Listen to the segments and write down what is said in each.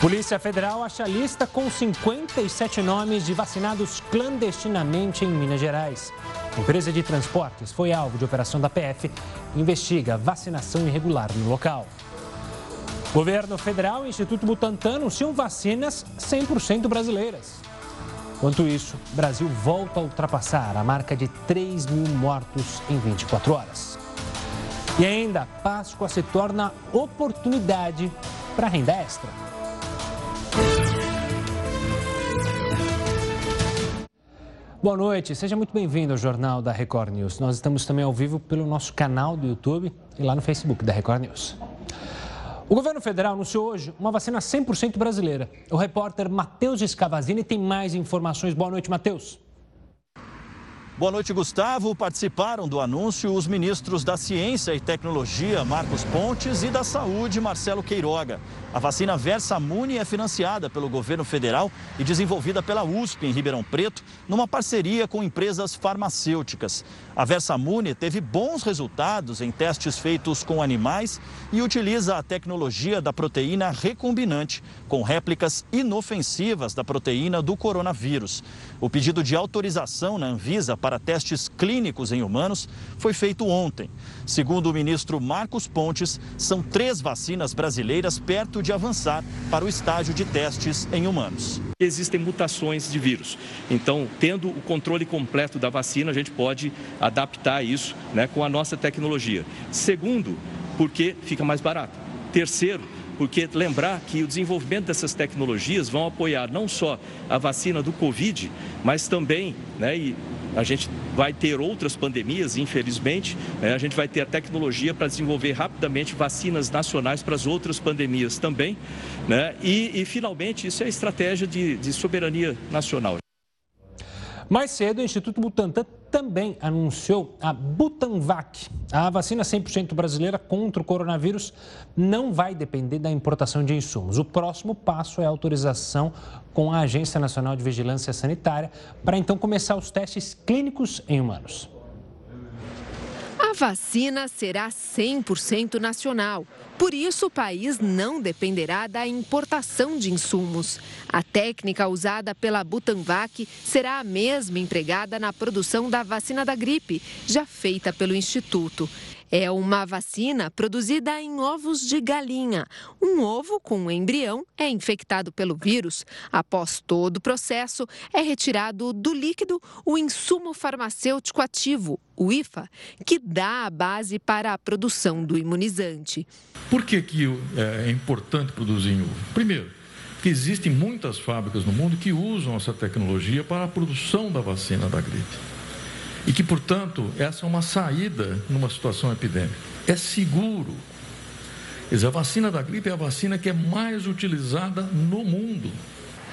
Polícia Federal acha lista com 57 nomes de vacinados clandestinamente em Minas Gerais. A empresa de transportes foi alvo de operação da PF e investiga vacinação irregular no local. Governo Federal e Instituto Butantan anunciam vacinas 100% brasileiras. Enquanto isso, o Brasil volta a ultrapassar a marca de 3 mil mortos em 24 horas. E ainda, Páscoa se torna oportunidade para renda extra. Boa noite, seja muito bem-vindo ao Jornal da Record News. Nós estamos também ao vivo pelo nosso canal do YouTube e lá no Facebook da Record News. O governo federal anunciou hoje uma vacina 100% brasileira. O repórter Matheus Escavazini tem mais informações. Boa noite, Matheus. Boa noite, Gustavo. Participaram do anúncio os ministros da Ciência e Tecnologia, Marcos Pontes, e da Saúde, Marcelo Queiroga. A vacina Versamune é financiada pelo governo federal e desenvolvida pela USP em Ribeirão Preto, numa parceria com empresas farmacêuticas. A Versamune teve bons resultados em testes feitos com animais e utiliza a tecnologia da proteína recombinante, com réplicas inofensivas da proteína do coronavírus. O pedido de autorização na Anvisa para testes clínicos em humanos foi feito ontem. Segundo o ministro Marcos Pontes, são 3 vacinas brasileiras perto de avançar para o estágio de testes em humanos. Existem mutações de vírus, então tendo o controle completo da vacina, a gente pode adaptar isso, né, com a nossa tecnologia. Segundo, porque fica mais barato. Terceiro, porque lembrar que o desenvolvimento dessas tecnologias vão apoiar não só a vacina do Covid, mas também, né, e a gente vai ter outras pandemias, infelizmente, né, a gente vai ter a tecnologia para desenvolver rapidamente vacinas nacionais para as outras pandemias também, né, e finalmente isso é a estratégia de soberania nacional. Mais cedo, o Instituto Butantan também anunciou a Butanvac. A vacina 100% brasileira contra o coronavírus não vai depender da importação de insumos. O próximo passo é a autorização com a Agência Nacional de Vigilância Sanitária para então começar os testes clínicos em humanos. A vacina será 100% nacional. Por isso, o país não dependerá da importação de insumos. A técnica usada pela Butanvac será a mesma empregada na produção da vacina da gripe, já feita pelo Instituto. É uma vacina produzida em ovos de galinha. Um ovo com um embrião é infectado pelo vírus. Após todo o processo, é retirado do líquido o insumo farmacêutico ativo, o IFA, que dá a base para a produção do imunizante. Por que é importante produzir em ovo? Primeiro, porque existem muitas fábricas no mundo que usam essa tecnologia para a produção da vacina da gripe. E que, portanto, essa é uma saída numa situação epidêmica. É seguro. Quer dizer, a vacina da gripe é a vacina que é mais utilizada no mundo.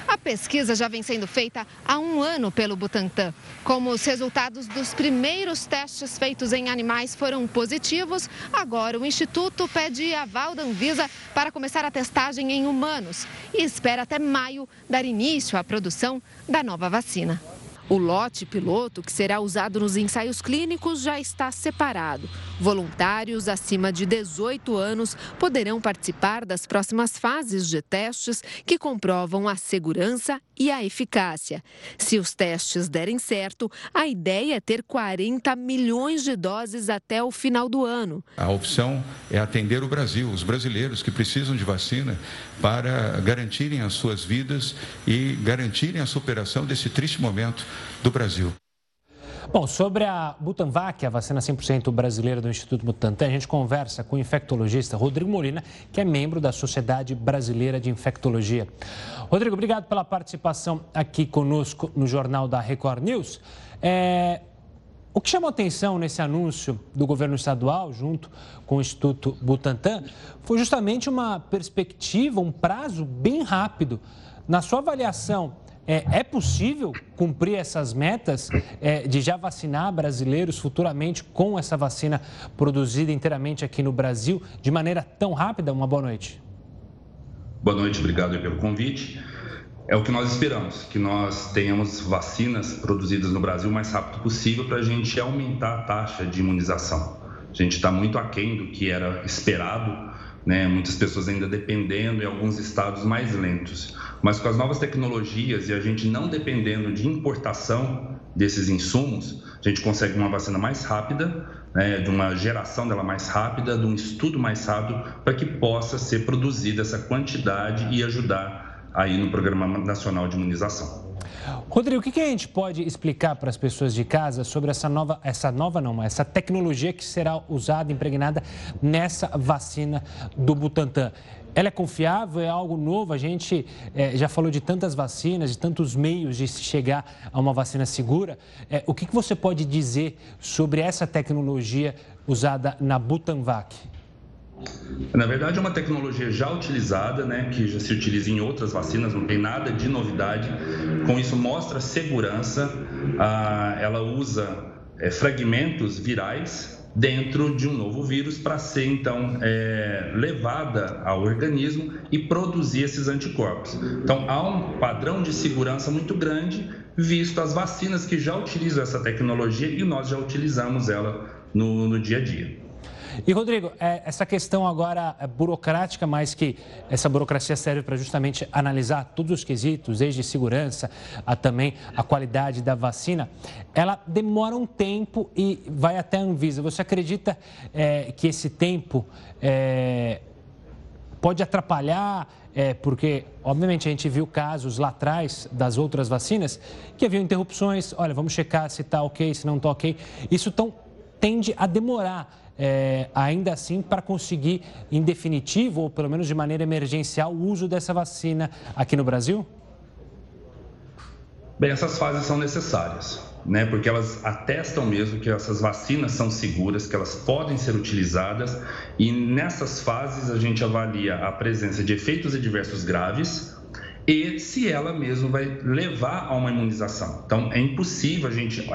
A pesquisa já vem sendo feita há um ano pelo Butantan. Como os resultados dos primeiros testes feitos em animais foram positivos, agora o Instituto pede aval da Anvisa para começar a testagem em humanos e espera até maio dar início à produção da nova vacina. O lote piloto, que será usado nos ensaios clínicos, já está separado. Voluntários acima de 18 anos poderão participar das próximas fases de testes que comprovam a segurança e a eficácia. Se os testes derem certo, a ideia é ter 40 milhões de doses até o final do ano. A opção é atender o Brasil, os brasileiros que precisam de vacina para garantirem as suas vidas e garantirem a superação desse triste momento do Brasil. Bom, sobre a Butanvac, a vacina 100% brasileira do Instituto Butantan, a gente conversa com o infectologista Rodrigo Molina, que é membro da Sociedade Brasileira de Infectologia. Rodrigo, obrigado pela participação aqui conosco no Jornal da Record News. O que chamou atenção nesse anúncio do governo estadual, junto com o Instituto Butantan, foi justamente uma perspectiva, um prazo bem rápido. Na sua avaliação, é possível cumprir essas metas de já vacinar brasileiros futuramente com essa vacina produzida inteiramente aqui no Brasil de maneira tão rápida? Uma boa noite. Boa noite, obrigado pelo convite. É o que nós esperamos, que nós tenhamos vacinas produzidas no Brasil o mais rápido possível para a gente aumentar a taxa de imunização. A gente está muito aquém do que era esperado né? Muitas pessoas ainda dependendo e alguns estados mais lentos. Mas com as novas tecnologias e a gente não dependendo de importação desses insumos, a gente consegue uma vacina mais rápida, né, de uma geração dela mais rápida, de um estudo mais rápido, para que possa ser produzida essa quantidade e ajudar aí no Programa Nacional de Imunização. Rodrigo, o que a gente pode explicar para as pessoas de casa sobre essa tecnologia que será usada, impregnada nessa vacina do Butantan? Ela é confiável? É algo novo? A gente já falou de tantas vacinas, de tantos meios de se chegar a uma vacina segura. O que você pode dizer sobre essa tecnologia usada na Butanvac? Na verdade, é uma tecnologia já utilizada, né, que já se utiliza em outras vacinas, não tem nada de novidade. Com isso, mostra segurança. Ela usa fragmentos virais dentro de um novo vírus para ser, então, levada ao organismo e produzir esses anticorpos. Então, há um padrão de segurança muito grande, visto as vacinas que já utilizam essa tecnologia e nós já utilizamos ela no dia a dia. E, Rodrigo, essa questão agora burocrática, mas que essa burocracia serve para justamente analisar todos os quesitos, desde segurança a também a qualidade da vacina, ela demora um tempo e vai até a Anvisa. Você acredita que esse tempo pode atrapalhar? Porque, obviamente, a gente viu casos lá atrás das outras vacinas que haviam interrupções. Olha, vamos checar se está ok, se não está ok. Isso tende a demorar. Ainda assim, para conseguir em definitivo, ou pelo menos de maneira emergencial, o uso dessa vacina aqui no Brasil? Bem, essas fases são necessárias, né? Porque elas atestam mesmo que essas vacinas são seguras, que elas podem ser utilizadas, e nessas fases a gente avalia a presença de efeitos adversos graves e se ela mesmo vai levar a uma imunização. Então, é impossível a gente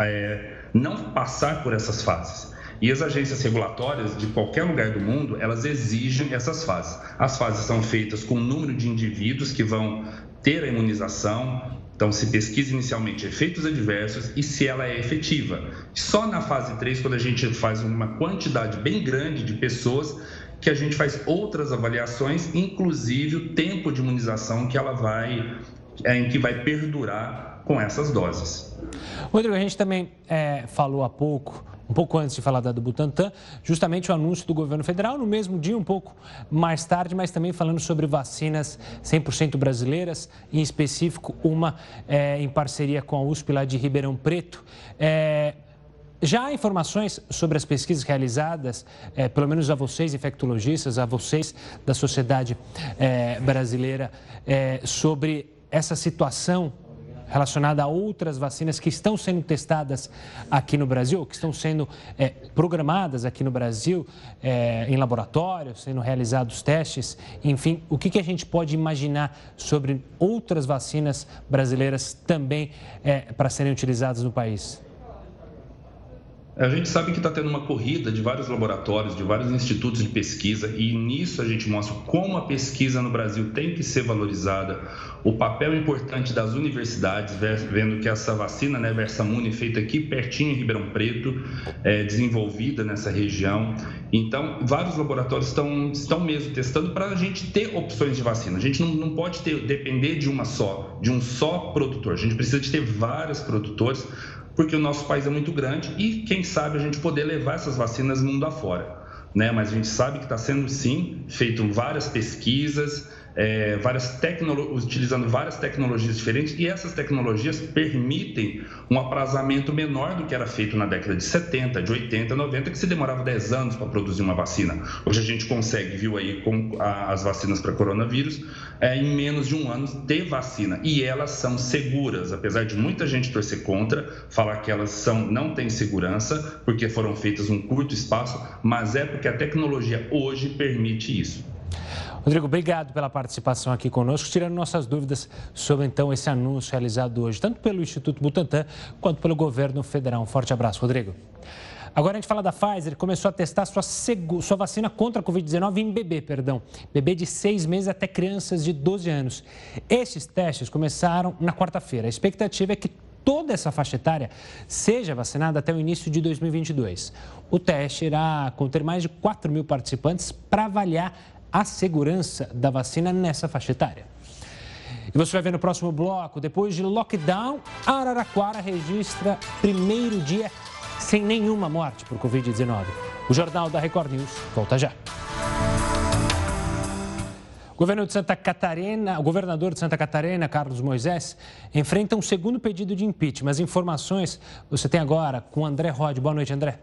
não passar por essas fases. E as agências regulatórias de qualquer lugar do mundo, elas exigem essas fases. As fases são feitas com o número de indivíduos que vão ter a imunização. Então, se pesquisa inicialmente efeitos adversos e se ela é efetiva. Só na fase 3, quando a gente faz uma quantidade bem grande de pessoas, que a gente faz outras avaliações, inclusive o tempo de imunização que ela vai perdurar com essas doses. Rodrigo, a gente também falou há pouco, um pouco antes de falar da do Butantan, justamente o anúncio do governo federal, no mesmo dia, um pouco mais tarde, mas também falando sobre vacinas 100% brasileiras, em específico uma em parceria com a USP lá de Ribeirão Preto. Já há informações sobre as pesquisas realizadas, pelo menos a vocês, infectologistas, a vocês da Sociedade Brasileira, sobre essa situação relacionada a outras vacinas que estão sendo testadas aqui no Brasil, que estão sendo programadas aqui no Brasil, em laboratórios, sendo realizados testes, enfim, o que a gente pode imaginar sobre outras vacinas brasileiras também para serem utilizadas no país? A gente sabe que está tendo uma corrida de vários laboratórios, de vários institutos de pesquisa, e nisso a gente mostra como a pesquisa no Brasil tem que ser valorizada, o papel importante das universidades, vendo que essa vacina, né, Versamune, feita aqui pertinho em Ribeirão Preto, desenvolvida nessa região. Então, vários laboratórios estão mesmo testando para a gente ter opções de vacina. A gente não pode depender de um só produtor. A gente precisa de ter vários produtores, porque o nosso país é muito grande e, quem sabe, a gente poder levar essas vacinas mundo afora, né? Mas a gente sabe que está sendo, sim, feito várias pesquisas, utilizando várias tecnologias diferentes, e essas tecnologias permitem um aprazamento menor do que era feito na década de 70, de 80, 90, que se demorava 10 anos para produzir uma vacina. Hoje a gente consegue, viu aí, com as vacinas para coronavírus, em menos de um ano ter vacina, e elas são seguras, apesar de muita gente torcer contra, falar que elas não têm segurança, porque foram feitas em um curto espaço, mas é porque a tecnologia hoje permite isso. Rodrigo, obrigado pela participação aqui conosco, tirando nossas dúvidas sobre, então, esse anúncio realizado hoje, tanto pelo Instituto Butantan quanto pelo governo federal. Um forte abraço, Rodrigo. Agora a gente fala da Pfizer, que começou a testar sua vacina contra a Covid-19 em bebê de 6 meses até crianças de 12 anos. Esses testes começaram na quarta-feira. A expectativa é que toda essa faixa etária seja vacinada até o início de 2022. O teste irá conter mais de 4 mil participantes para avaliar a segurança da vacina nessa faixa etária. E você vai ver no próximo bloco, depois de lockdown, Araraquara registra primeiro dia sem nenhuma morte por Covid-19. O Jornal da Record News volta já. O governador de Santa Catarina, Carlos Moisés, enfrenta um segundo pedido de impeachment. As informações você tem agora com André Rod. Boa noite, André.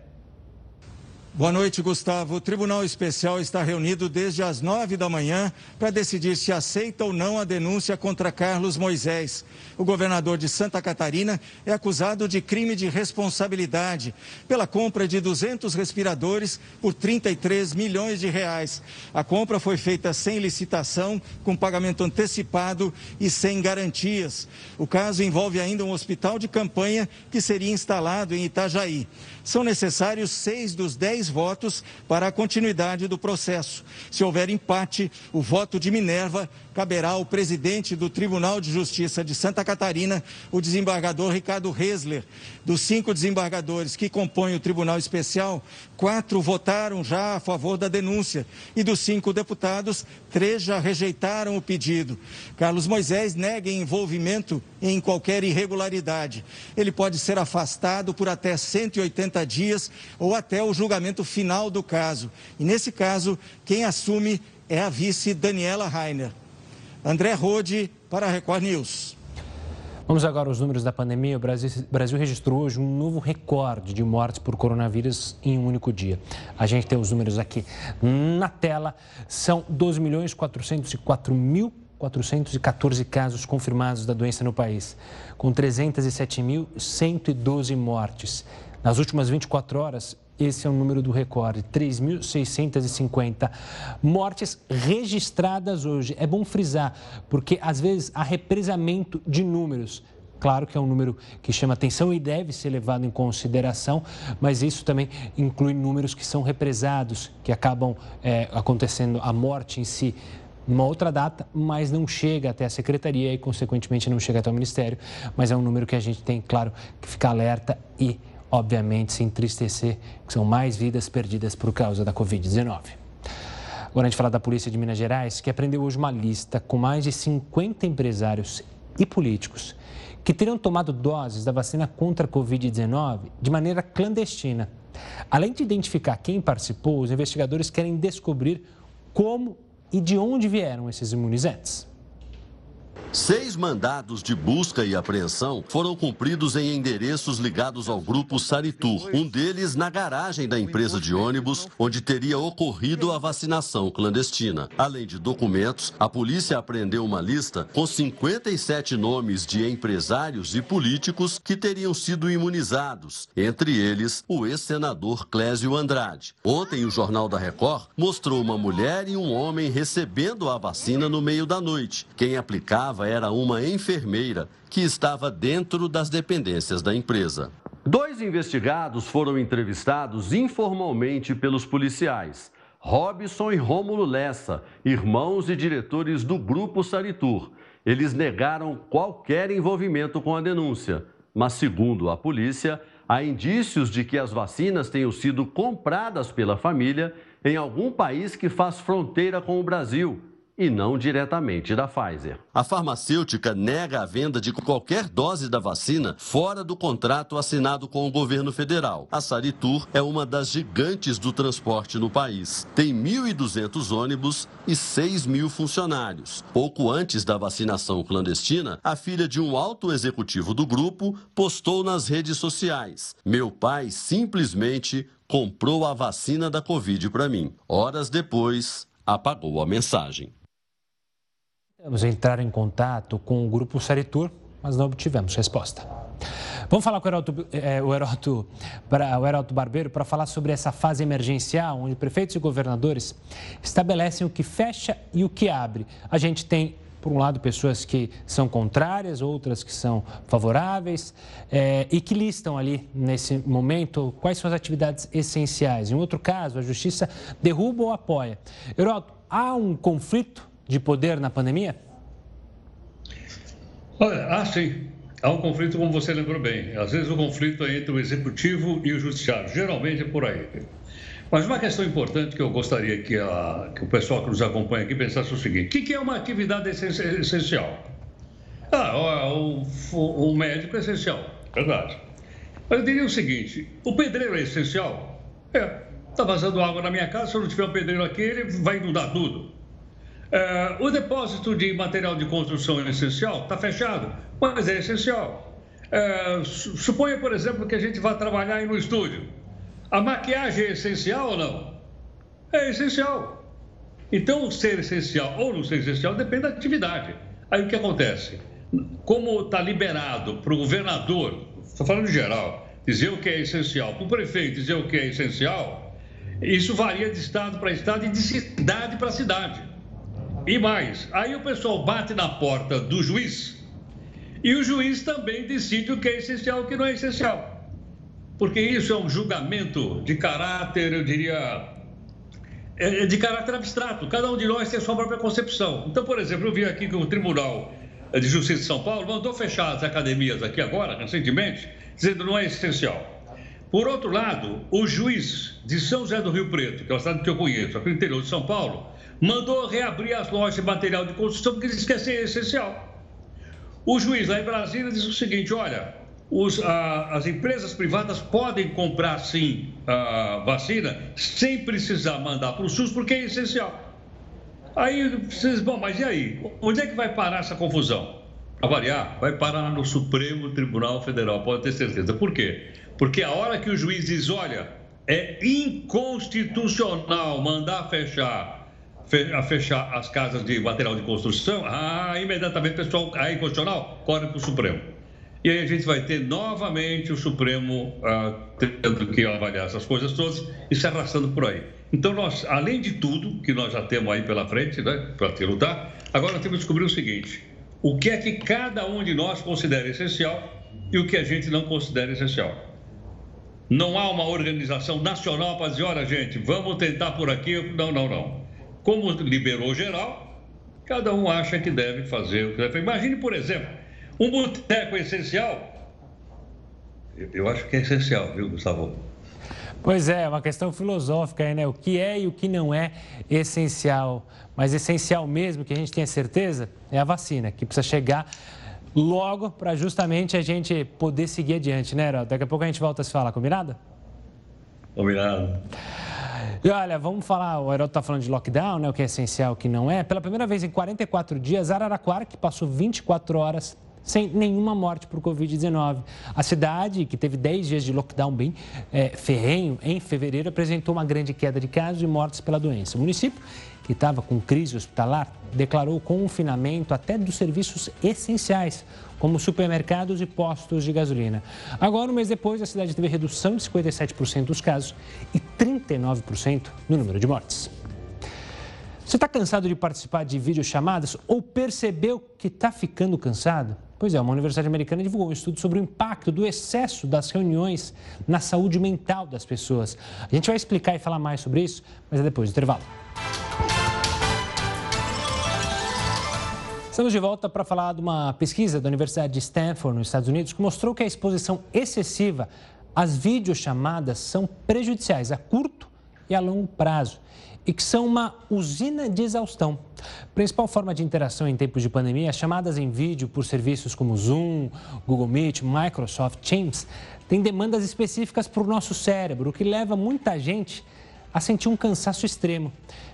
Boa noite, Gustavo. O Tribunal Especial está reunido desde as 9 da manhã para decidir se aceita ou não a denúncia contra Carlos Moisés. O governador de Santa Catarina é acusado de crime de responsabilidade pela compra de 200 respiradores por R$ 33 milhões. A compra foi feita sem licitação, com pagamento antecipado e sem garantias. O caso envolve ainda um hospital de campanha que seria instalado em Itajaí. São necessários 6 dos 10 votos para a continuidade do processo. Se houver empate, o voto de Minerva caberá ao presidente do Tribunal de Justiça de Santa Catarina, o desembargador Ricardo Hesler. Dos 5 desembargadores que compõem o Tribunal Especial, 4 votaram já a favor da denúncia e dos 5 deputados, 3 já rejeitaram o pedido. Carlos Moisés nega envolvimento em qualquer irregularidade. Ele pode ser afastado por até 180 dias ou até o julgamento final do caso. E nesse caso, quem assume é a vice Daniela Reiner. André Rode, para a Record News. Vamos agora aos números da pandemia. O Brasil registrou hoje um novo recorde de mortes por coronavírus em um único dia. A gente tem os números aqui na tela. São 12.404.414 casos confirmados da doença no país, com 307.112 mortes. Nas últimas 24 horas, esse é o número do recorde, 3.650 mortes registradas hoje. É bom frisar, porque às vezes há represamento de números. Claro que é um número que chama atenção e deve ser levado em consideração, mas isso também inclui números que são represados, que acabam acontecendo a morte em si numa outra data, mas não chega até a Secretaria e, consequentemente, não chega até o Ministério. Mas é um número que a gente tem, claro, que ficar alerta e, obviamente, se entristecer, que são mais vidas perdidas por causa da Covid-19. Agora a gente fala da Polícia de Minas Gerais, que apreendeu hoje uma lista com mais de 50 empresários e políticos que teriam tomado doses da vacina contra a Covid-19 de maneira clandestina. Além de identificar quem participou, os investigadores querem descobrir como e de onde vieram esses imunizantes. 6 mandados de busca e apreensão foram cumpridos em endereços ligados ao Grupo Saritur, um deles na garagem da empresa de ônibus, onde teria ocorrido a vacinação clandestina. Além de documentos, a polícia apreendeu uma lista com 57 nomes de empresários e políticos que teriam sido imunizados, entre eles o ex-senador Clésio Andrade. Ontem, o Jornal da Record mostrou uma mulher e um homem recebendo a vacina no meio da noite. Quem aplicava era uma enfermeira que estava dentro das dependências da empresa. 2 investigados foram entrevistados informalmente pelos policiais, Robson e Rômulo Lessa, irmãos e diretores do Grupo Saritur. Eles negaram qualquer envolvimento com a denúncia, mas, segundo a polícia, há indícios de que as vacinas tenham sido compradas pela família em algum país que faz fronteira com o Brasil, e não diretamente da Pfizer. A farmacêutica nega a venda de qualquer dose da vacina fora do contrato assinado com o governo federal. A Saritur é uma das gigantes do transporte no país. Tem 1.200 ônibus e 6.000 funcionários. Pouco antes da vacinação clandestina, a filha de um alto executivo do grupo postou nas redes sociais: "Meu pai simplesmente comprou a vacina da Covid para mim." Horas depois, apagou a mensagem. Vamos entrar em contato com o Grupo Saritur, mas não obtivemos resposta. Vamos falar com o Heraldo Barbeiro para falar sobre essa fase emergencial, onde prefeitos e governadores estabelecem o que fecha e o que abre. A gente tem, por um lado, pessoas que são contrárias, outras que são favoráveis e que listam ali, nesse momento, quais são as atividades essenciais. Em outro caso, a Justiça derruba ou apoia. Heraldo, há um conflito de poder na pandemia? Olha, sim. Há um conflito, como você lembrou bem. Às vezes o conflito é entre o Executivo e o Judiciário. Geralmente é por aí. Mas uma questão importante que eu gostaria que o pessoal que nos acompanha aqui pensasse o seguinte: o que é uma atividade essencial? Ah, o médico é essencial, verdade. Mas eu diria o seguinte: o pedreiro é essencial? É. Está vazando água na minha casa, se eu não tiver um pedreiro aqui, ele vai inundar tudo. O depósito de material de construção é essencial? Está fechado, mas é essencial. Suponha, por exemplo, que a gente vá trabalhar aí no estúdio. A maquiagem é essencial ou não? É essencial. Então, ser essencial ou não ser essencial depende da atividade. Aí o que acontece? Como está liberado para o governador, estou falando em geral, dizer o que é essencial, para o prefeito dizer o que é essencial, isso varia de estado para estado e de cidade para cidade. E mais, aí o pessoal bate na porta do juiz e o juiz também decide o que é essencial e o que não é essencial. Porque isso é um julgamento de caráter, eu diria, de caráter abstrato. Cada um de nós tem a sua própria concepção. Então, por exemplo, eu vi aqui que o Tribunal de Justiça de São Paulo mandou fechar as academias aqui agora, recentemente, dizendo que não é essencial. Por outro lado, o juiz de São José do Rio Preto, que é uma cidade que eu conheço, aqui no interior de São Paulo, mandou reabrir as lojas de material de construção porque ele esqueceu que é essencial. O juiz lá em Brasília disse o seguinte: olha, as empresas privadas podem comprar sim a vacina sem precisar mandar para o SUS porque é essencial. Aí vocês, bom, mas e aí? Onde é que vai parar essa confusão? Para variar, vai parar no Supremo Tribunal Federal, pode ter certeza. Por quê? Porque a hora que o juiz diz, olha, é inconstitucional mandar fechar as casas de material de construção, imediatamente o pessoal, é inconstitucional, corre para o Supremo. E aí a gente vai ter novamente o Supremo tendo que avaliar essas coisas todas e se arrastando por aí. Então, nós, além de tudo que nós já temos aí pela frente, né, para ter lutar, agora nós temos que descobrir o seguinte: o que é que cada um de nós considera essencial e o que a gente não considera essencial. Não há uma organização nacional para dizer, olha, gente, vamos tentar por aqui. Não. Como liberou geral, cada um acha que deve fazer o que deve fazer. Imagine, por exemplo, um boteco essencial. Eu acho que é essencial, viu, Gustavo? Pois é, uma questão filosófica aí, né? O que é e o que não é essencial. Mas essencial mesmo, que a gente tenha certeza, é a vacina, que precisa chegar logo para justamente a gente poder seguir adiante, né, Herói? Daqui a pouco a gente volta a se falar, combinado? Combinado. E olha, vamos falar, o Herói tá falando de lockdown, né? O que é essencial, o que não é. Pela primeira vez em 44 dias, Araraquara, que passou 24 horas sem nenhuma morte por Covid-19. A cidade, que teve 10 dias de lockdown bem ferrenho, em fevereiro, apresentou uma grande queda de casos e mortes pela doença. O município, que estava com crise hospitalar, declarou confinamento até dos serviços essenciais, como supermercados e postos de gasolina. Agora, um mês depois, a cidade teve redução de 57% dos casos e 39% no número de mortes. Você está cansado de participar de videochamadas ou percebeu que está ficando cansado? Pois é, uma universidade americana divulgou um estudo sobre o impacto do excesso das reuniões na saúde mental das pessoas. A gente vai explicar e falar mais sobre isso, mas é depois do intervalo. Estamos de volta para falar de uma pesquisa da Universidade de Stanford, nos Estados Unidos, que mostrou que a exposição excessiva às videochamadas são prejudiciais a curto e a longo prazo, e que são uma usina de exaustão. A principal forma de interação em tempos de pandemia, as chamadas em vídeo por serviços como Zoom, Google Meet, Microsoft Teams, têm demandas específicas para o nosso cérebro, o que leva muita gente a sentir um cansaço extremo.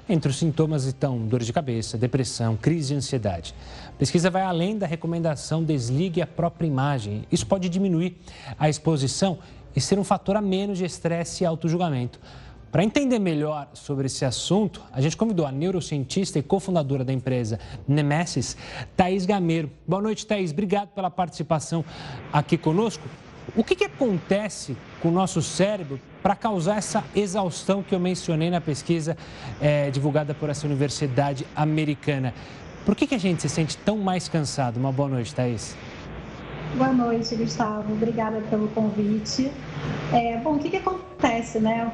Entre os sintomas estão dores de cabeça, depressão, crise de ansiedade. A pesquisa vai além da recomendação desligue a própria imagem. Isso pode diminuir a exposição e ser um fator a menos de estresse e autojulgamento. Para entender melhor sobre esse assunto, a gente convidou a neurocientista e cofundadora da empresa Nemesis, Thaís Gameiro. Boa noite, Thaís. Obrigado pela participação aqui conosco. O que acontece com o nosso cérebro para causar essa exaustão que eu mencionei na pesquisa divulgada por essa universidade americana? Por que a gente se sente tão mais cansado? Uma boa noite, Thaís. Boa noite, Gustavo. Obrigada pelo convite. Bom, o que acontece, né?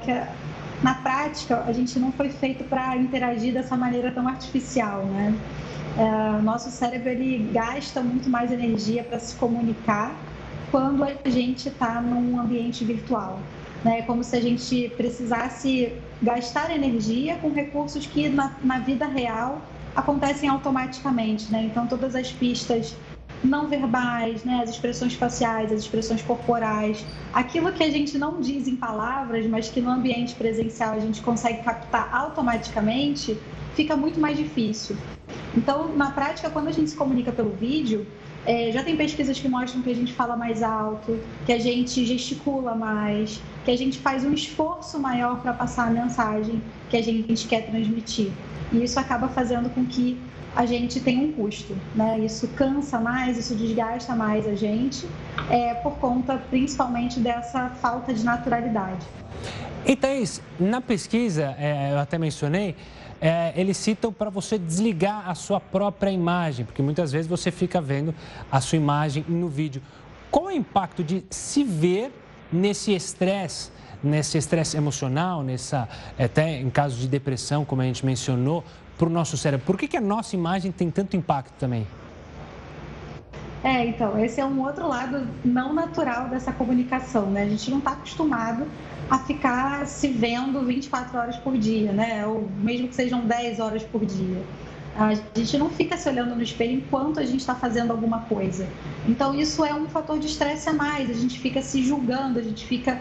Na prática, a gente não foi feito para interagir dessa maneira tão artificial, né? Nosso cérebro, ele gasta muito mais energia para se comunicar quando a gente está num ambiente virtual, né? É como se a gente precisasse gastar energia com recursos que na vida real acontecem automaticamente, né? Então, todas as pistas não verbais, né? As expressões faciais, as expressões corporais, aquilo que a gente não diz em palavras, mas que no ambiente presencial a gente consegue captar automaticamente, fica muito mais difícil. Então, na prática, quando a gente se comunica pelo vídeo, já tem pesquisas que mostram que a gente fala mais alto, que a gente gesticula mais, que a gente faz um esforço maior para passar a mensagem que a gente quer transmitir. E isso acaba fazendo com que a gente tem um custo, né? Isso cansa mais, isso desgasta mais a gente, por conta principalmente dessa falta de naturalidade. E Thaís, na pesquisa, eu até mencionei, eles citam para você desligar a sua própria imagem, porque muitas vezes você fica vendo a sua imagem no vídeo. Qual é o impacto de se ver nesse estresse emocional, até em caso de depressão, como a gente mencionou, para o nosso cérebro? Por que a nossa imagem tem tanto impacto também? Então, esse é um outro lado não natural dessa comunicação, né? A gente não está acostumado a ficar se vendo 24 horas por dia, né? Ou mesmo que sejam 10 horas por dia. A gente não fica se olhando no espelho enquanto a gente está fazendo alguma coisa. Então, isso é um fator de estresse a mais. A gente fica se julgando, a gente fica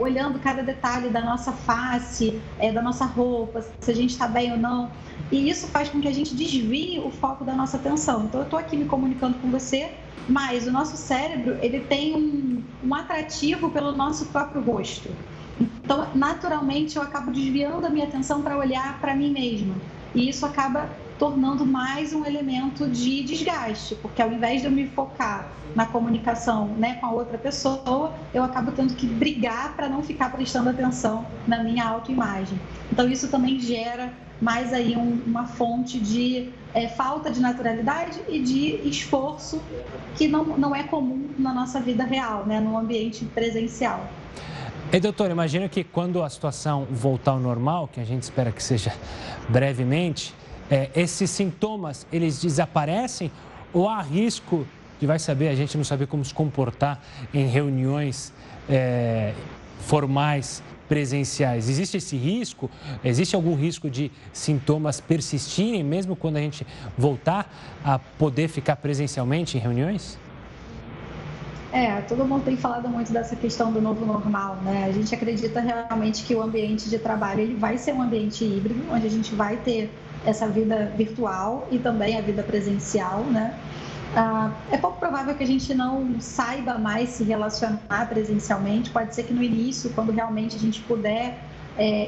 olhando cada detalhe da nossa face, da nossa roupa, se a gente está bem ou não. E isso faz com que a gente desvie o foco da nossa atenção. Então, eu estou aqui me comunicando com você, mas o nosso cérebro, ele tem um atrativo pelo nosso próprio rosto. Então, naturalmente, eu acabo desviando a minha atenção para olhar para mim mesma. E isso acaba tornando mais um elemento de desgaste, porque ao invés de eu me focar na comunicação, né, com a outra pessoa, eu acabo tendo que brigar para não ficar prestando atenção na minha autoimagem. Então, isso também gera mais aí uma fonte de falta de naturalidade e de esforço que não é comum na nossa vida real, né, no ambiente presencial. E, doutor, imagino que quando a situação voltar ao normal, que a gente espera que seja brevemente, esses sintomas, eles desaparecem ou há risco de, a gente não saber como se comportar em reuniões formais, presenciais? Existe esse risco? Existe algum risco de sintomas persistirem mesmo quando a gente voltar a poder ficar presencialmente em reuniões? Todo mundo tem falado muito dessa questão do novo normal, né? A gente acredita realmente que o ambiente de trabalho ele vai ser um ambiente híbrido, onde a gente vai ter essa vida virtual e também a vida presencial, né? É pouco provável que a gente não saiba mais se relacionar presencialmente. Pode ser que no início, quando realmente a gente puder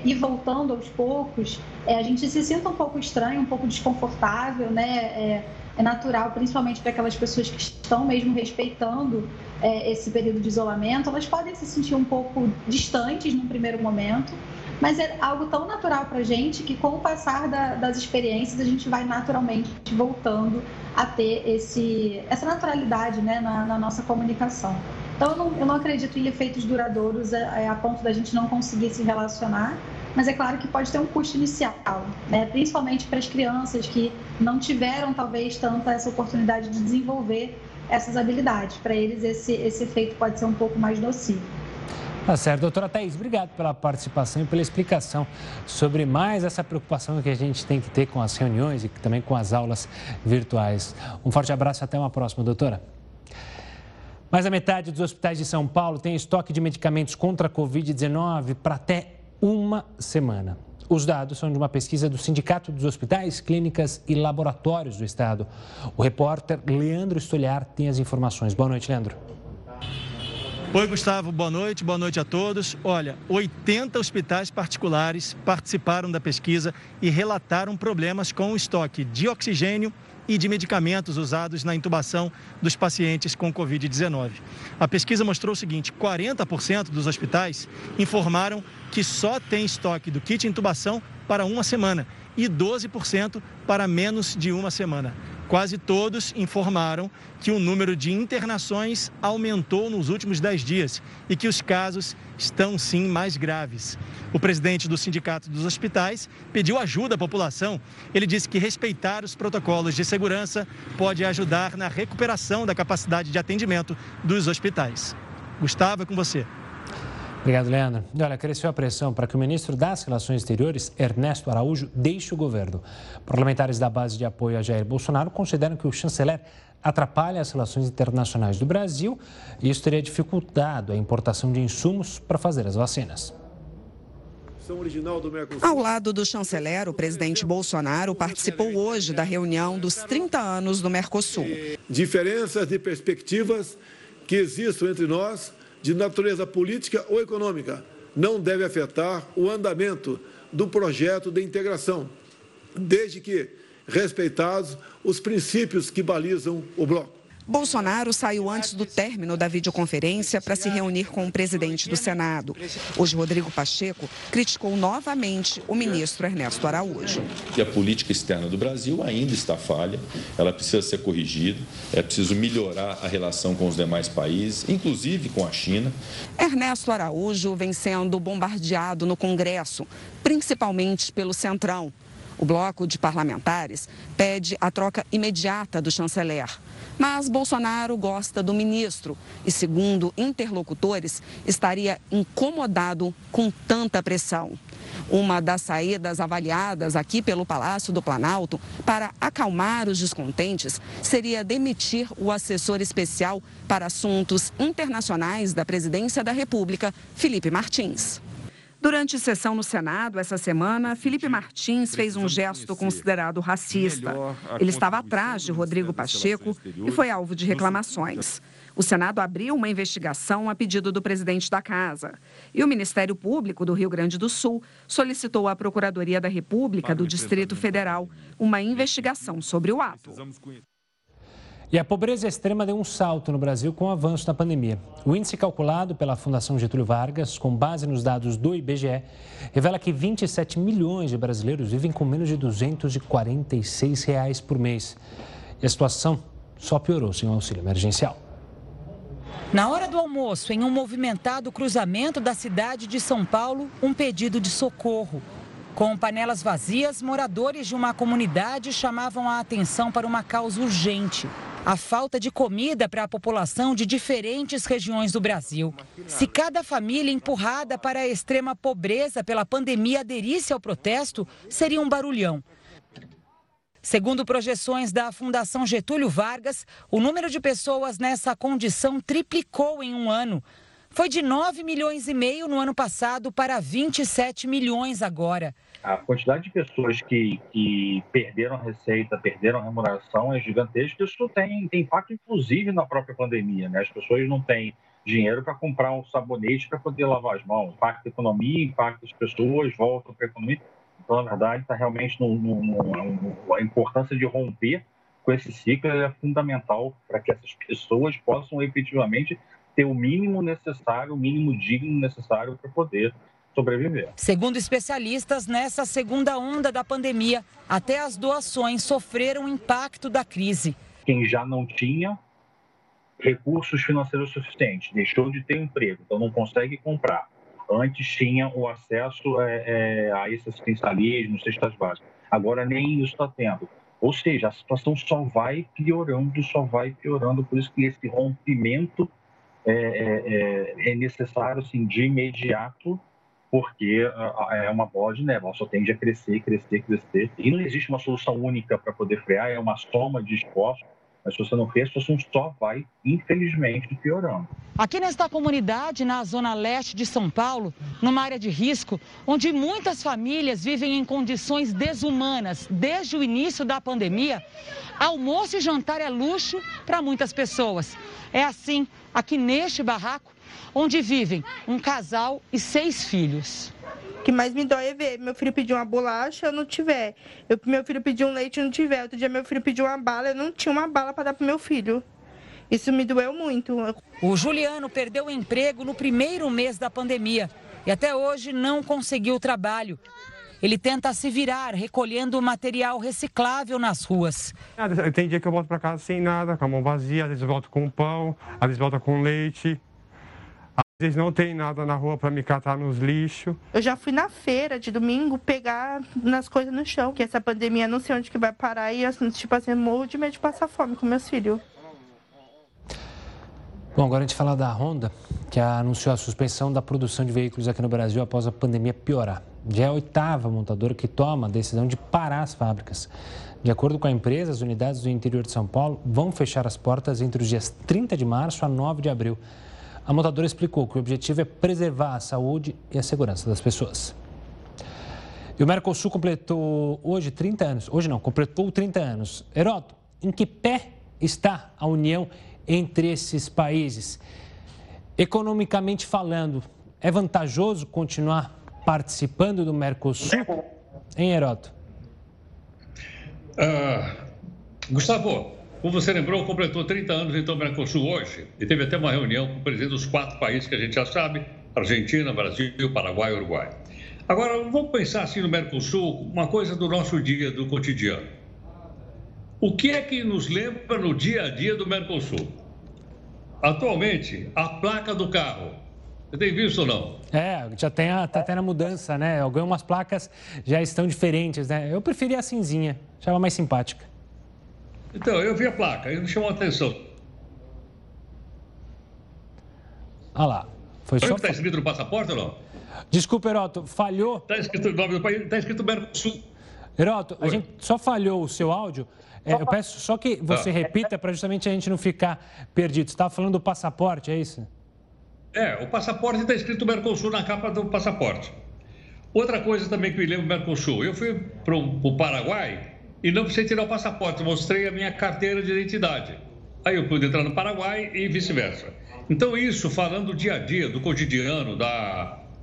ir voltando aos poucos, a gente se sinta um pouco estranho, um pouco desconfortável, né? É natural, principalmente para aquelas pessoas que estão mesmo respeitando esse período de isolamento. Elas podem se sentir um pouco distantes num primeiro momento, mas é algo tão natural para a gente que, com o passar das experiências, a gente vai naturalmente voltando a ter essa naturalidade, né, na nossa comunicação. Então, eu não acredito em efeitos duradouros a ponto da gente não conseguir se relacionar, mas é claro que pode ter um custo inicial, né? Principalmente para as crianças que não tiveram, talvez, tanta essa oportunidade de desenvolver essas habilidades. Para eles, esse efeito pode ser um pouco mais nocivo. Tá certo. Doutora Thaís, obrigado pela participação e pela explicação sobre mais essa preocupação que a gente tem que ter com as reuniões e também com as aulas virtuais. Um forte abraço e até uma próxima, doutora. Mais da metade dos hospitais de São Paulo tem estoque de medicamentos contra a Covid-19 para até uma semana. Os dados são de uma pesquisa do Sindicato dos Hospitais, Clínicas e Laboratórios do Estado. O repórter Leandro Stoliar tem as informações. Boa noite, Leandro. Oi, Gustavo, boa noite a todos. Olha, 80 hospitais particulares participaram da pesquisa e relataram problemas com o estoque de oxigênio e de medicamentos usados na intubação dos pacientes com Covid-19. A pesquisa mostrou o seguinte: 40% dos hospitais informaram que só tem estoque do kit intubação para uma semana e 12% para menos de uma semana. Quase todos informaram que o número de internações aumentou nos últimos 10 dias e que os casos estão, sim, mais graves. O presidente do Sindicato dos Hospitais pediu ajuda à população. Ele disse que respeitar os protocolos de segurança pode ajudar na recuperação da capacidade de atendimento dos hospitais. Gustavo, é com você. Obrigado, Leandro. E olha, cresceu a pressão para que o ministro das Relações Exteriores, Ernesto Araújo, deixe o governo. Parlamentares da base de apoio a Jair Bolsonaro consideram que o chanceler atrapalha as relações internacionais do Brasil e isso teria dificultado a importação de insumos para fazer as vacinas. Ao lado do chanceler, o presidente Bolsonaro participou hoje da reunião dos 30 anos do Mercosul. Diferenças de perspectivas que existam entre nós, de natureza política ou econômica, não devem afetar o andamento do projeto de integração, desde que respeitados os princípios que balizam o bloco. Bolsonaro saiu antes do término da videoconferência para se reunir com o presidente do Senado. Hoje, Rodrigo Pacheco criticou novamente o ministro Ernesto Araújo. E a política externa do Brasil ainda está falha, ela precisa ser corrigida, é preciso melhorar a relação com os demais países, inclusive com a China. Ernesto Araújo vem sendo bombardeado no Congresso, principalmente pelo Centrão. O bloco de parlamentares pede a troca imediata do chanceler. Mas Bolsonaro gosta do ministro e, segundo interlocutores, estaria incomodado com tanta pressão. Uma das saídas avaliadas aqui pelo Palácio do Planalto para acalmar os descontentes seria demitir o assessor especial para assuntos internacionais da Presidência da República, Felipe Martins. Durante sessão no Senado, essa semana, Felipe Martins fez um gesto considerado racista. Ele estava atrás de Rodrigo Pacheco e foi alvo de reclamações. O Senado abriu uma investigação a pedido do presidente da Casa. E o Ministério Público do Rio Grande do Sul solicitou à Procuradoria da República do Distrito Federal uma investigação sobre o ato. E a pobreza extrema deu um salto no Brasil com o avanço da pandemia. O índice calculado pela Fundação Getúlio Vargas, com base nos dados do IBGE, revela que 27 milhões de brasileiros vivem com menos de R$ 246 reais por mês. E a situação só piorou sem o auxílio emergencial. Na hora do almoço, em um movimentado cruzamento da cidade de São Paulo, um pedido de socorro. Com panelas vazias, moradores de uma comunidade chamavam a atenção para uma causa urgente: a falta de comida para a população de diferentes regiões do Brasil. Se cada família empurrada para a extrema pobreza pela pandemia aderisse ao protesto, seria um barulhão. Segundo projeções da Fundação Getúlio Vargas, o número de pessoas nessa condição triplicou em um ano. Foi de 9 milhões e meio no ano passado para 27 milhões agora. A quantidade de pessoas que perderam a receita, perderam a remuneração é gigantesca. Isso tem impacto, inclusive, na própria pandemia, né? As pessoas não têm dinheiro para comprar um sabonete para poder lavar as mãos. Impacta a economia, impacta as pessoas, volta para a economia. Então, na verdade, está realmente a importância de romper com esse ciclo é fundamental para que essas pessoas possam efetivamente ter o mínimo necessário, o mínimo digno necessário para poder sobreviver. Segundo especialistas, nessa segunda onda da pandemia, até as doações sofreram o impacto da crise. Quem já não tinha recursos financeiros suficientes, deixou de ter emprego, então não consegue comprar. Antes tinha o acesso a esse assistencialismo, cestas básicas. Agora nem isso está tendo. Ou seja, a situação só vai piorando, por isso que esse rompimento é necessário, assim, de imediato, porque é uma bola de neve, ela só tende a crescer. E não existe uma solução única para poder frear, é uma soma de esforços, mas se você não fez, a situação só vai, infelizmente, piorando. Aqui nesta comunidade, na zona leste de São Paulo, numa área de risco, onde muitas famílias vivem em condições desumanas desde o início da pandemia, almoço e jantar é luxo para muitas pessoas. É assim aqui neste barraco, onde vivem um casal e 6 filhos. O que mais me dói é ver meu filho pedir uma bolacha, eu não tiver. Meu filho pediu um leite, eu não tiver. Outro dia meu filho pediu uma bala, eu não tinha uma bala para dar para meu filho. Isso me doeu muito. O Juliano perdeu o emprego no primeiro mês da pandemia e até hoje não conseguiu trabalho. Ele tenta se virar recolhendo material reciclável nas ruas. Tem dia que eu volto para casa sem nada, com a mão vazia, às vezes eu volto com pão, às vezes volto com leite. Às vezes não tem nada na rua para me catar nos lixos. Eu já fui na feira de domingo pegar nas coisas no chão, que essa pandemia não sei onde que vai parar e eu, tipo assim, morro de medo de passar fome com meus filhos. Bom, agora a gente fala da Honda, que anunciou a suspensão da produção de veículos aqui no Brasil após a pandemia piorar. Já é a oitava montadora que toma a decisão de parar as fábricas. De acordo com a empresa, as unidades do interior de São Paulo vão fechar as portas entre os dias 30 de março a 9 de abril. A montadora explicou que o objetivo é preservar a saúde e a segurança das pessoas. E o Mercosul completou hoje 30 anos. Hoje não, completou 30 anos. Heródoto, em que pé está a União entre esses países? Economicamente falando, é vantajoso continuar participando do Mercosul? Hein, Heródoto? Gustavo, como você lembrou, completou 30 anos então o Mercosul hoje e teve até uma reunião com o presidente dos 4 países que a gente já sabe, Argentina, Brasil, Paraguai e Uruguai. Agora, vamos pensar assim no Mercosul, uma coisa do nosso dia, do cotidiano. O que é que nos lembra no dia a dia do Mercosul? Atualmente, a placa do carro. Você tem visto ou não? É, já tem tá tendo a mudança, né? Algumas placas já estão diferentes, né? Eu preferia a cinzinha, achava mais simpática. Então, eu vi a placa, e me chamou a atenção. Olha lá. Foi só... Está escrito no passaporte ou não? Desculpa, Heródoto, falhou... Está escrito o nome do país, está escrito Mercosul. Heródoto, a gente só falhou o seu áudio. Eu peço só que você repita para justamente a gente não ficar perdido. Você estava falando do passaporte, é isso? É, o passaporte está escrito Mercosul na capa do passaporte. Outra coisa também que me lembro do Mercosul. Eu fui para o Paraguai e não precisei tirar o passaporte. Mostrei a minha carteira de identidade. Aí eu pude entrar no Paraguai e vice-versa. Então isso, falando do dia a dia, do cotidiano,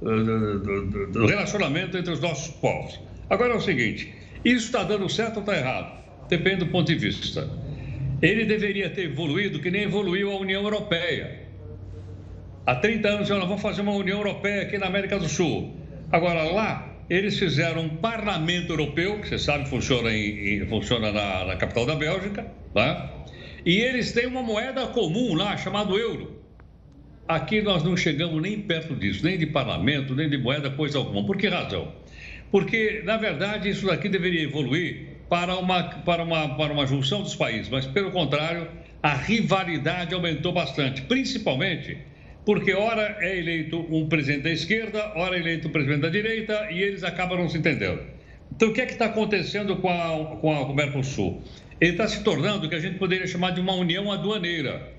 do relacionamento entre os nossos povos. Agora é o seguinte, isso está dando certo ou está errado? Depende do ponto de vista. Ele deveria ter evoluído que nem evoluiu a União Europeia. Há 30 anos nós vamos fazer uma União Europeia aqui na América do Sul. Agora lá, eles fizeram um parlamento europeu, que você sabe funciona, funciona na capital da Bélgica, né? E eles têm uma moeda comum lá, chamada euro. Aqui nós não chegamos nem perto disso, nem de parlamento, nem de moeda, coisa alguma. Por que razão? Porque, na verdade, isso daqui deveria evoluir para uma junção dos países, mas, pelo contrário, a rivalidade aumentou bastante, principalmente porque, ora, é eleito um presidente da esquerda, ora, é eleito um presidente da direita, e eles acabam não se entendendo. Então, o que é que está acontecendo com o Mercosul? Ele está se tornando o que a gente poderia chamar de uma união aduaneira,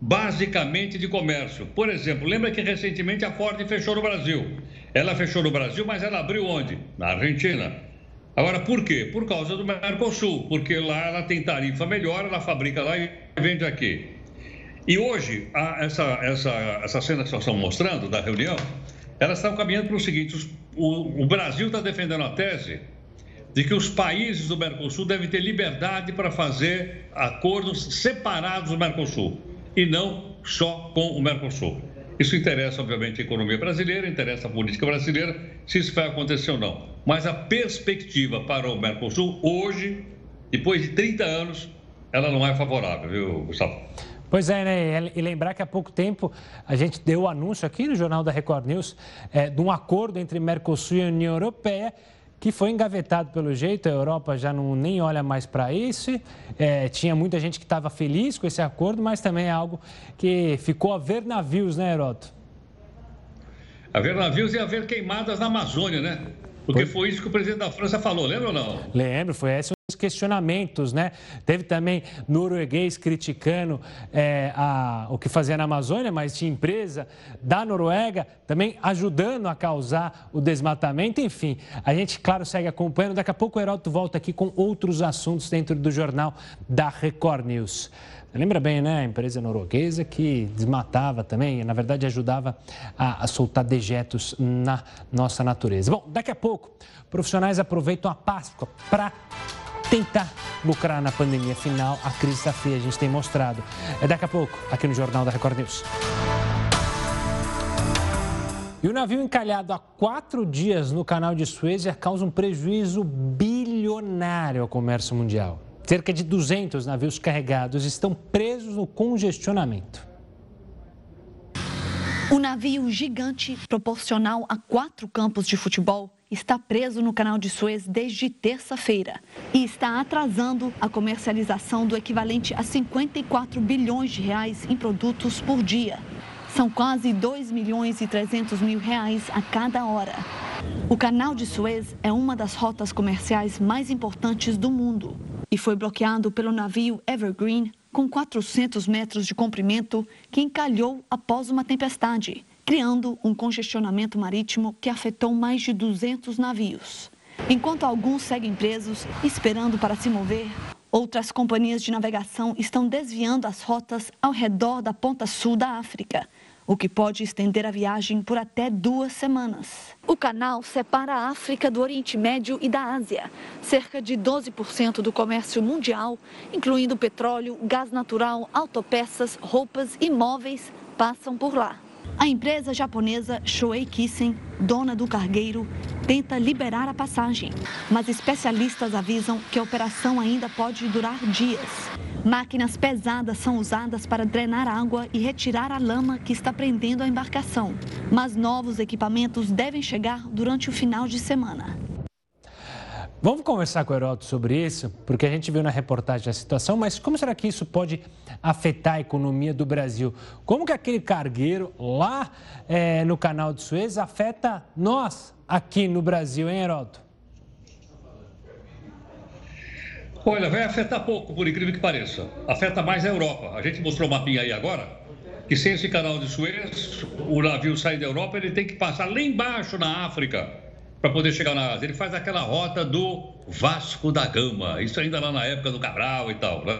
basicamente de comércio. Por exemplo, lembra que recentemente a Ford fechou no Brasil. Ela fechou no Brasil, mas ela abriu onde? Na Argentina. Agora, por quê? Por causa do Mercosul, porque lá ela tem tarifa melhor, ela fabrica lá e vende aqui. E hoje, essa cena que nós estamos mostrando, da reunião, elas estão caminhando para o seguinte, o Brasil está defendendo a tese de que os países do Mercosul devem ter liberdade para fazer acordos separados do Mercosul e não só com o Mercosul. Isso interessa, obviamente, a economia brasileira, interessa a política brasileira, se isso vai acontecer ou não. Mas a perspectiva para o Mercosul, hoje, depois de 30 anos, ela não é favorável, viu, Gustavo? Pois é, né? E lembrar que há pouco tempo a gente deu o anúncio aqui no Jornal da Record News de um acordo entre Mercosul e União Europeia, que foi engavetado pelo jeito, a Europa já nem olha mais para isso. Tinha muita gente que estava feliz com esse acordo, mas também é algo que ficou a ver navios, né, Heródoto? A ver navios e a ver queimadas na Amazônia, né? Porque foi isso que o presidente da França falou, lembra ou não? Lembro, foi esse um dos questionamentos, né? Teve também norueguês criticando o que fazia na Amazônia, mas tinha empresa da Noruega também ajudando a causar o desmatamento. Enfim, a gente, claro, segue acompanhando. Daqui a pouco o Heródoto volta aqui com outros assuntos dentro do Jornal da Record News. Lembra bem, né? A empresa norueguesa que desmatava também, na verdade ajudava a soltar dejetos na nossa natureza. Bom, daqui a pouco, profissionais aproveitam a Páscoa para tentar lucrar na pandemia. Afinal, a crise está feia, a gente tem mostrado. É daqui a pouco, aqui no Jornal da Record News. E o navio encalhado há 4 dias no Canal de Suez já causa um prejuízo bilionário ao comércio mundial. Cerca de 200 navios carregados estão presos no congestionamento. O navio gigante, proporcional a 4 campos de futebol, está preso no Canal de Suez desde terça-feira e está atrasando a comercialização do equivalente a 54 bilhões de reais em produtos por dia. São quase 2 milhões e 300 mil reais a cada hora. O Canal de Suez é uma das rotas comerciais mais importantes do mundo e foi bloqueado pelo navio Evergreen, com 400 metros de comprimento, que encalhou após uma tempestade, criando um congestionamento marítimo que afetou mais de 200 navios. Enquanto alguns seguem presos, esperando para se mover, outras companhias de navegação estão desviando as rotas ao redor da ponta sul da África, o que pode estender a viagem por até 2 semanas. O canal separa a África do Oriente Médio e da Ásia. Cerca de 12% do comércio mundial, incluindo petróleo, gás natural, autopeças, roupas e móveis, passam por lá. A empresa japonesa Shoei Kisen, dona do cargueiro, tenta liberar a passagem, mas especialistas avisam que a operação ainda pode durar dias. Máquinas pesadas são usadas para drenar água e retirar a lama que está prendendo a embarcação, mas novos equipamentos devem chegar durante o final de semana. Vamos conversar com o Heródoto sobre isso, porque a gente viu na reportagem a situação, mas como será que isso pode afetar a economia do Brasil? Como que aquele cargueiro lá no Canal de Suez afeta nós aqui no Brasil, hein, Heródoto? Olha, vai afetar pouco, por incrível que pareça. Afeta mais a Europa. A gente mostrou o mapinha aí agora, que sem esse Canal de Suez, o navio sair da Europa, ele tem que passar lá embaixo na África, para poder chegar na Ásia. Ele faz aquela rota do Vasco da Gama, isso ainda lá na época do Cabral e tal, né?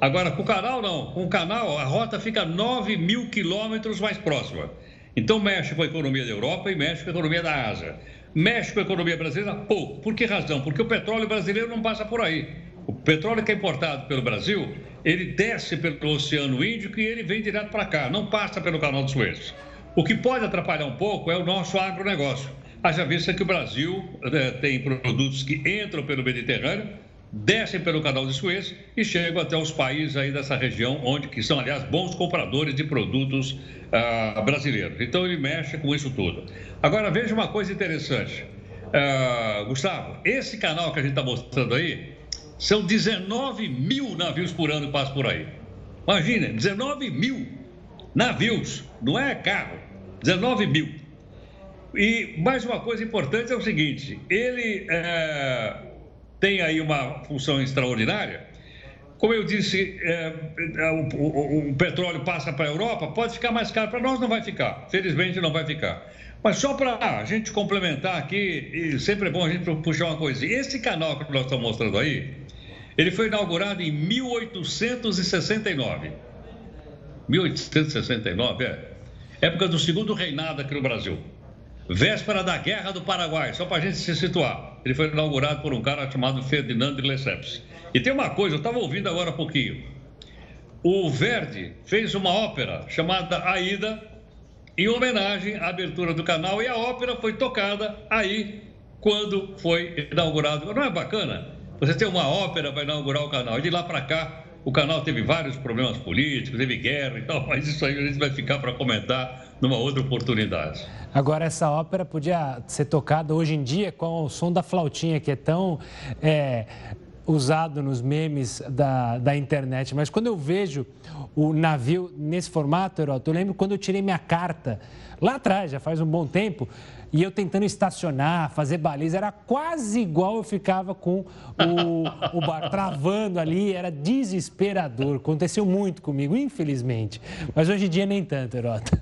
Agora, com o canal não, com o canal a rota fica 9 mil quilômetros mais próxima. Então mexe com a economia da Europa e mexe com a economia da Ásia. Mexe com a economia brasileira pouco. Por que razão? Porque o petróleo brasileiro não passa por aí. O petróleo que é importado pelo Brasil, ele desce pelo Oceano Índico e ele vem direto para cá, não passa pelo Canal de Suez. O que pode atrapalhar um pouco é o nosso agronegócio. Haja vista que o Brasil tem produtos que entram pelo Mediterrâneo, descem pelo Canal de Suez e chegam até os países aí dessa região, onde que são, aliás, bons compradores de produtos brasileiros. Então, ele mexe com isso tudo. Agora, veja uma coisa interessante. Gustavo, esse canal que a gente está mostrando aí, são 19 mil navios por ano que passam por aí. Imagina, 19 mil navios, não é carro, 19 mil. E mais uma coisa importante é o seguinte, ele tem aí uma função extraordinária. Como eu disse, o petróleo passa para a Europa, pode ficar mais caro. Para nós não vai ficar, felizmente não vai ficar. Mas só para a gente complementar aqui, e sempre é bom a gente puxar uma coisa. Esse canal que nós estamos mostrando aí, ele foi inaugurado em 1869. 1869, época do segundo reinado aqui no Brasil. Véspera da Guerra do Paraguai, só para a gente se situar. Ele foi inaugurado por um cara chamado Ferdinand de Lesseps. E tem uma coisa, eu estava ouvindo agora há pouquinho. O Verdi fez uma ópera chamada Aida, em homenagem à abertura do canal, e a ópera foi tocada aí quando foi inaugurado. Não é bacana? Você tem uma ópera para inaugurar o canal, e de lá para cá o canal teve vários problemas políticos, teve guerra e tal, mas isso aí a gente vai ficar para comentar numa outra oportunidade. Agora, essa ópera podia ser tocada hoje em dia com o som da flautinha, que é tão usado nos memes da internet. Mas quando eu vejo o navio nesse formato, Heródoto, eu lembro quando eu tirei minha carta, lá atrás, já faz um bom tempo, e eu tentando estacionar, fazer baliza, era quase igual eu ficava com o barco travando ali, era desesperador, aconteceu muito comigo, infelizmente. Mas hoje em dia nem tanto, Heródoto.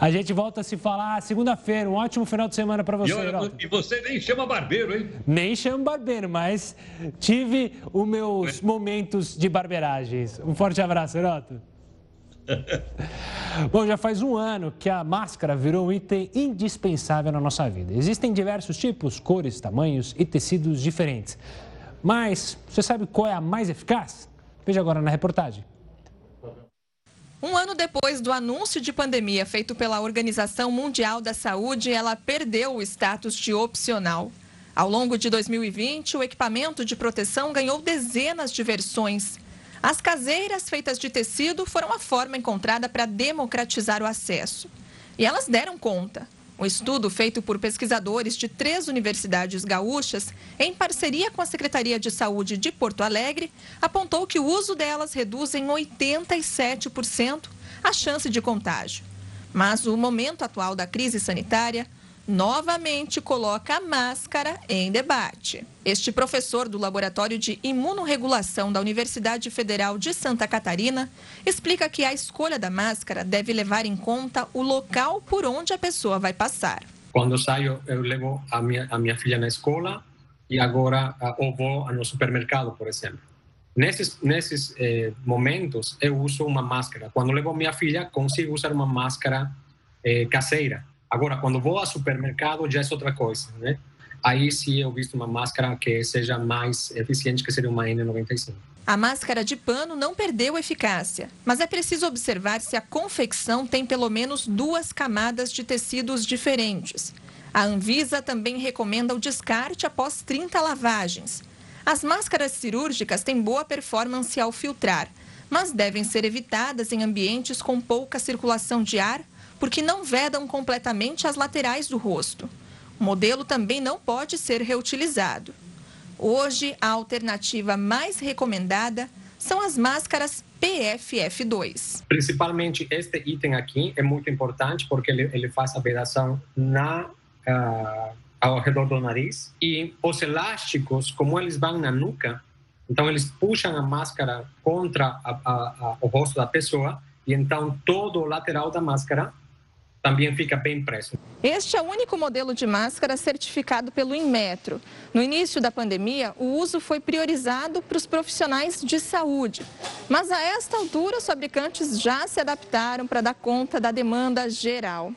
A gente volta a se falar segunda-feira, um ótimo final de semana para você, Heródoto. E você nem chama barbeiro, hein? Nem chamo barbeiro, mas tive os meus momentos de barbeiragens. Um forte abraço, Heródoto. Bom, já faz um ano que a máscara virou um item indispensável na nossa vida. Existem diversos tipos, cores, tamanhos e tecidos diferentes. Mas você sabe qual é a mais eficaz? Veja agora na reportagem. Um ano depois do anúncio de pandemia feito pela Organização Mundial da Saúde, ela perdeu o status de opcional. Ao longo de 2020, o equipamento de proteção ganhou dezenas de versões. As caseiras feitas de tecido foram a forma encontrada para democratizar o acesso. E elas deram conta. Um estudo feito por pesquisadores de 3 universidades gaúchas, em parceria com a Secretaria de Saúde de Porto Alegre, apontou que o uso delas reduz em 87% a chance de contágio. Mas o momento atual da crise sanitária novamente coloca a máscara em debate. Este professor do Laboratório de Imunorregulação da Universidade Federal de Santa Catarina explica que a escolha da máscara deve levar em conta o local por onde a pessoa vai passar. Quando eu saio, eu levo a minha filha na escola e agora eu vou no supermercado, por exemplo. Nesses momentos, eu uso uma máscara. Quando eu levo minha filha, consigo usar uma máscara caseira. Agora, quando vou ao supermercado, já é outra coisa, né? Aí sim eu visto uma máscara que seja mais eficiente, que seria uma N95. A máscara de pano não perdeu eficácia, mas é preciso observar se a confecção tem pelo menos 2 camadas de tecidos diferentes. A Anvisa também recomenda o descarte após 30 lavagens. As máscaras cirúrgicas têm boa performance ao filtrar, mas devem ser evitadas em ambientes com pouca circulação de ar, porque não vedam completamente as laterais do rosto. O modelo também não pode ser reutilizado. Hoje, a alternativa mais recomendada são as máscaras PFF2. Principalmente este item aqui é muito importante porque ele faz a vedação ao redor do nariz. E os elásticos, como eles vão na nuca, então eles puxam a máscara contra o rosto da pessoa e então todo o lateral da máscara também fica bem preso. Este é o único modelo de máscara certificado pelo Inmetro. No início da pandemia, o uso foi priorizado para os profissionais de saúde. Mas a esta altura, os fabricantes já se adaptaram para dar conta da demanda geral.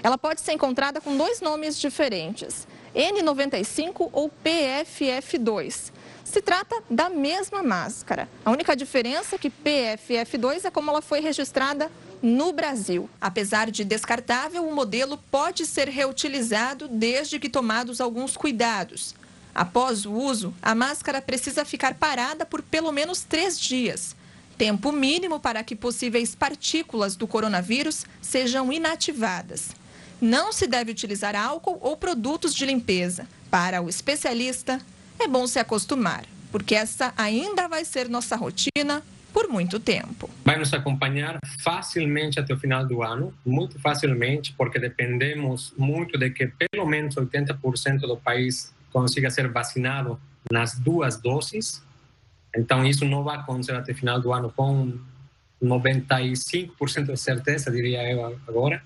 Ela pode ser encontrada com 2 nomes diferentes, N95 ou PFF2. Se trata da mesma máscara. A única diferença é que PFF2 é como ela foi registrada no Brasil. Apesar de descartável, o modelo pode ser reutilizado desde que tomados alguns cuidados. Após o uso, a máscara precisa ficar parada por pelo menos 3 dias, tempo mínimo para que possíveis partículas do coronavírus sejam inativadas. Não se deve utilizar álcool ou produtos de limpeza. Para o especialista, é bom se acostumar, porque essa ainda vai ser nossa rotina por muito tempo. Vai nos acompanhar facilmente até o final do ano, muito facilmente, porque dependemos muito de que pelo menos 80% do país consiga ser vacinado nas 2 doses. Então, isso não vai acontecer até o final do ano com 95% de certeza, diria eu agora.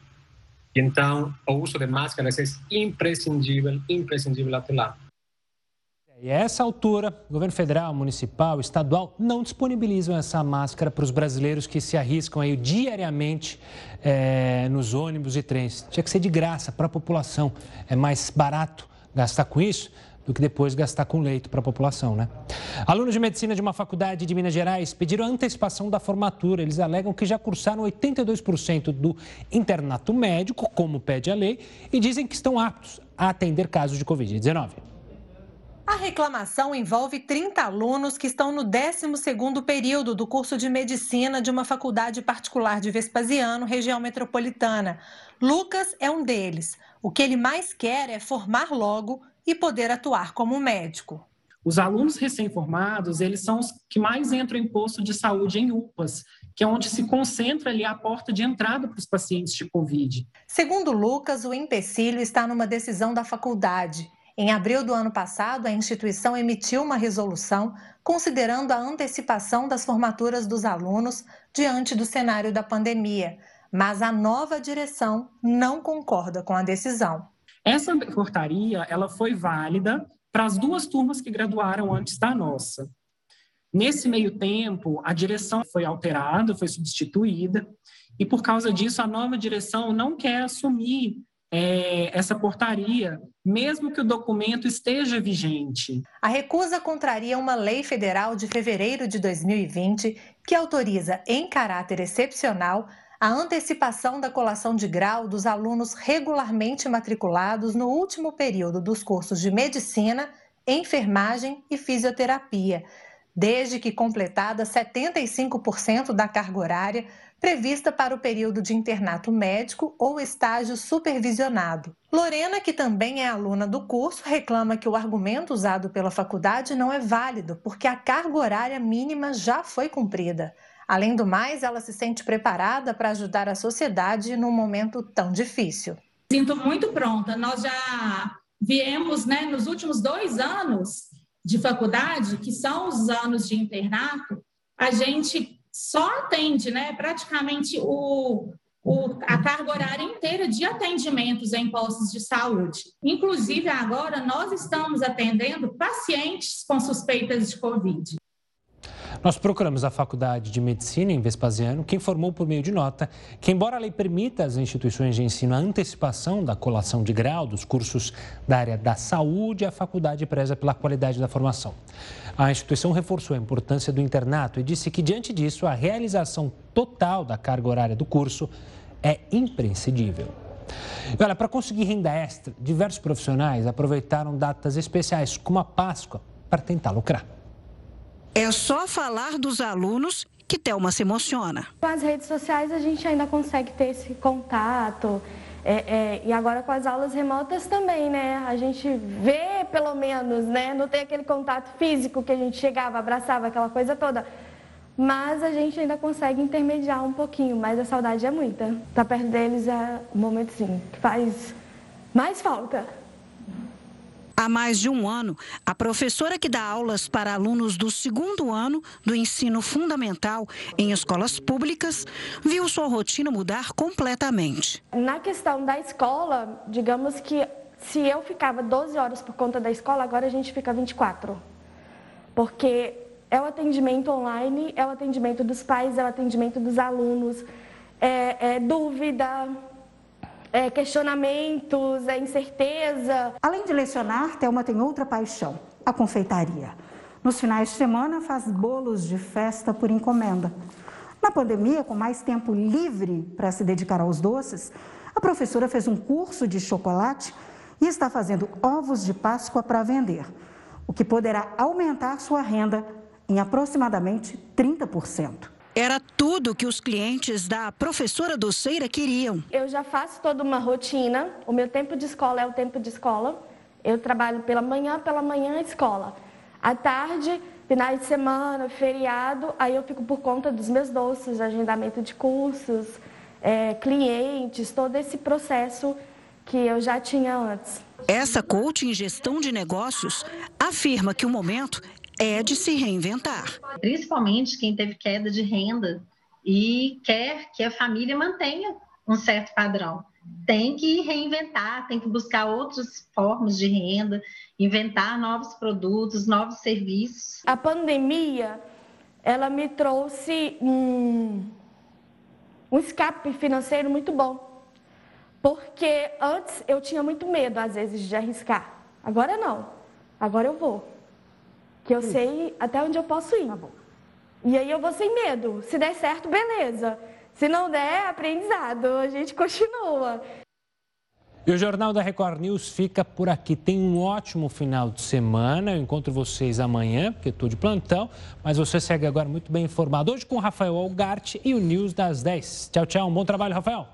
E então, o uso de máscaras é imprescindível até lá. E a essa altura, o governo federal, municipal, estadual não disponibilizam essa máscara para os brasileiros que se arriscam aí diariamente nos ônibus e trens. Tinha que ser de graça para a população. É mais barato gastar com isso do que depois gastar com leito para a população, né? Alunos de medicina de uma faculdade de Minas Gerais pediram a antecipação da formatura. Eles alegam que já cursaram 82% do internato médico, como pede a lei, e dizem que estão aptos a atender casos de Covid-19. A reclamação envolve 30 alunos que estão no 12º período do curso de Medicina de uma faculdade particular de Vespasiano, região metropolitana. Lucas é um deles. O que ele mais quer é formar logo e poder atuar como médico. Os alunos recém-formados, eles são os que mais entram em posto de saúde em UPAs, que é onde se concentra ali a porta de entrada para os pacientes de Covid. Segundo Lucas, o empecilho está numa decisão da faculdade. Em abril do ano passado, a instituição emitiu uma resolução considerando a antecipação das formaturas dos alunos diante do cenário da pandemia, mas a nova direção não concorda com a decisão. Essa portaria, ela foi válida para as 2 turmas que graduaram antes da nossa. Nesse meio tempo, a direção foi alterada, foi substituída, e por causa disso a nova direção não quer assumir essa portaria, mesmo que o documento esteja vigente. A recusa contraria uma lei federal de fevereiro de 2020 que autoriza, em caráter excepcional, a antecipação da colação de grau dos alunos regularmente matriculados no último período dos cursos de medicina, enfermagem e fisioterapia. desde que completada 75% da carga horária prevista para o período de internato médico ou estágio supervisionado. Lorena, que também é aluna do curso, reclama que o argumento usado pela faculdade não é válido, porque a carga horária mínima já foi cumprida. Além do mais, ela se sente preparada para ajudar a sociedade num momento tão difícil. Sinto muito pronta. Nós já viemos, nos últimos 2 anos de faculdade, que são os anos de internato, a gente só atende, praticamente a carga horária inteira de atendimentos em postos de saúde. Inclusive, agora, nós estamos atendendo pacientes com suspeitas de Covid. Nós procuramos a Faculdade de Medicina em Vespasiano, que informou por meio de nota que, embora a lei permita às instituições de ensino a antecipação da colação de grau dos cursos da área da saúde, a faculdade preza pela qualidade da formação. A instituição reforçou a importância do internato e disse que, diante disso, a realização total da carga horária do curso é imprescindível. E olha, para conseguir renda extra, diversos profissionais aproveitaram datas especiais, como a Páscoa, para tentar lucrar. É só falar dos alunos que Thelma se emociona. Com as redes sociais a gente ainda consegue ter esse contato e agora com as aulas remotas também, A gente vê pelo menos, Não tem aquele contato físico que a gente chegava, abraçava, aquela coisa toda. Mas a gente ainda consegue intermediar um pouquinho, mas a saudade é muita. Tá perto deles é um momento, sim, que faz mais falta. Há mais de um ano, a professora que dá aulas para alunos do 2º ano do ensino fundamental em escolas públicas viu sua rotina mudar completamente. Na questão da escola, digamos que se eu ficava 12 horas por conta da escola, agora a gente fica 24. Porque é o atendimento online, é o atendimento dos pais, é o atendimento dos alunos, é dúvida... questionamentos, incerteza. Além de lecionar, Thelma tem outra paixão, a confeitaria. Nos finais de semana faz bolos de festa por encomenda. Na pandemia, com mais tempo livre para se dedicar aos doces, a professora fez um curso de chocolate e está fazendo ovos de Páscoa para vender, o que poderá aumentar sua renda em aproximadamente 30%. Era tudo que os clientes da professora doceira queriam. Eu já faço toda uma rotina, o meu tempo de escola é o tempo de escola. Eu trabalho pela manhã escola. À tarde, finais de semana, feriado, aí eu fico por conta dos meus doces, agendamento de cursos, clientes, todo esse processo que eu já tinha antes. Essa coach em gestão de negócios afirma que o momento é de se reinventar. Principalmente quem teve queda de renda e quer que a família mantenha um certo padrão. Tem que reinventar, tem que buscar outras formas de renda, inventar novos produtos, novos serviços. A pandemia, ela me trouxe um escape financeiro muito bom. Porque antes eu tinha muito medo, às vezes, de arriscar. Agora não, agora eu vou. Que eu sei até onde eu posso ir. Tá bom. E aí eu vou sem medo. Se der certo, beleza. Se não der, aprendizado. A gente continua. E o Jornal da Record News fica por aqui. Tem um ótimo final de semana. Eu encontro vocês amanhã, porque estou de plantão. Mas você segue agora muito bem informado. Hoje com o Rafael Algarte e o News das 10. Tchau, tchau. Um bom trabalho, Rafael.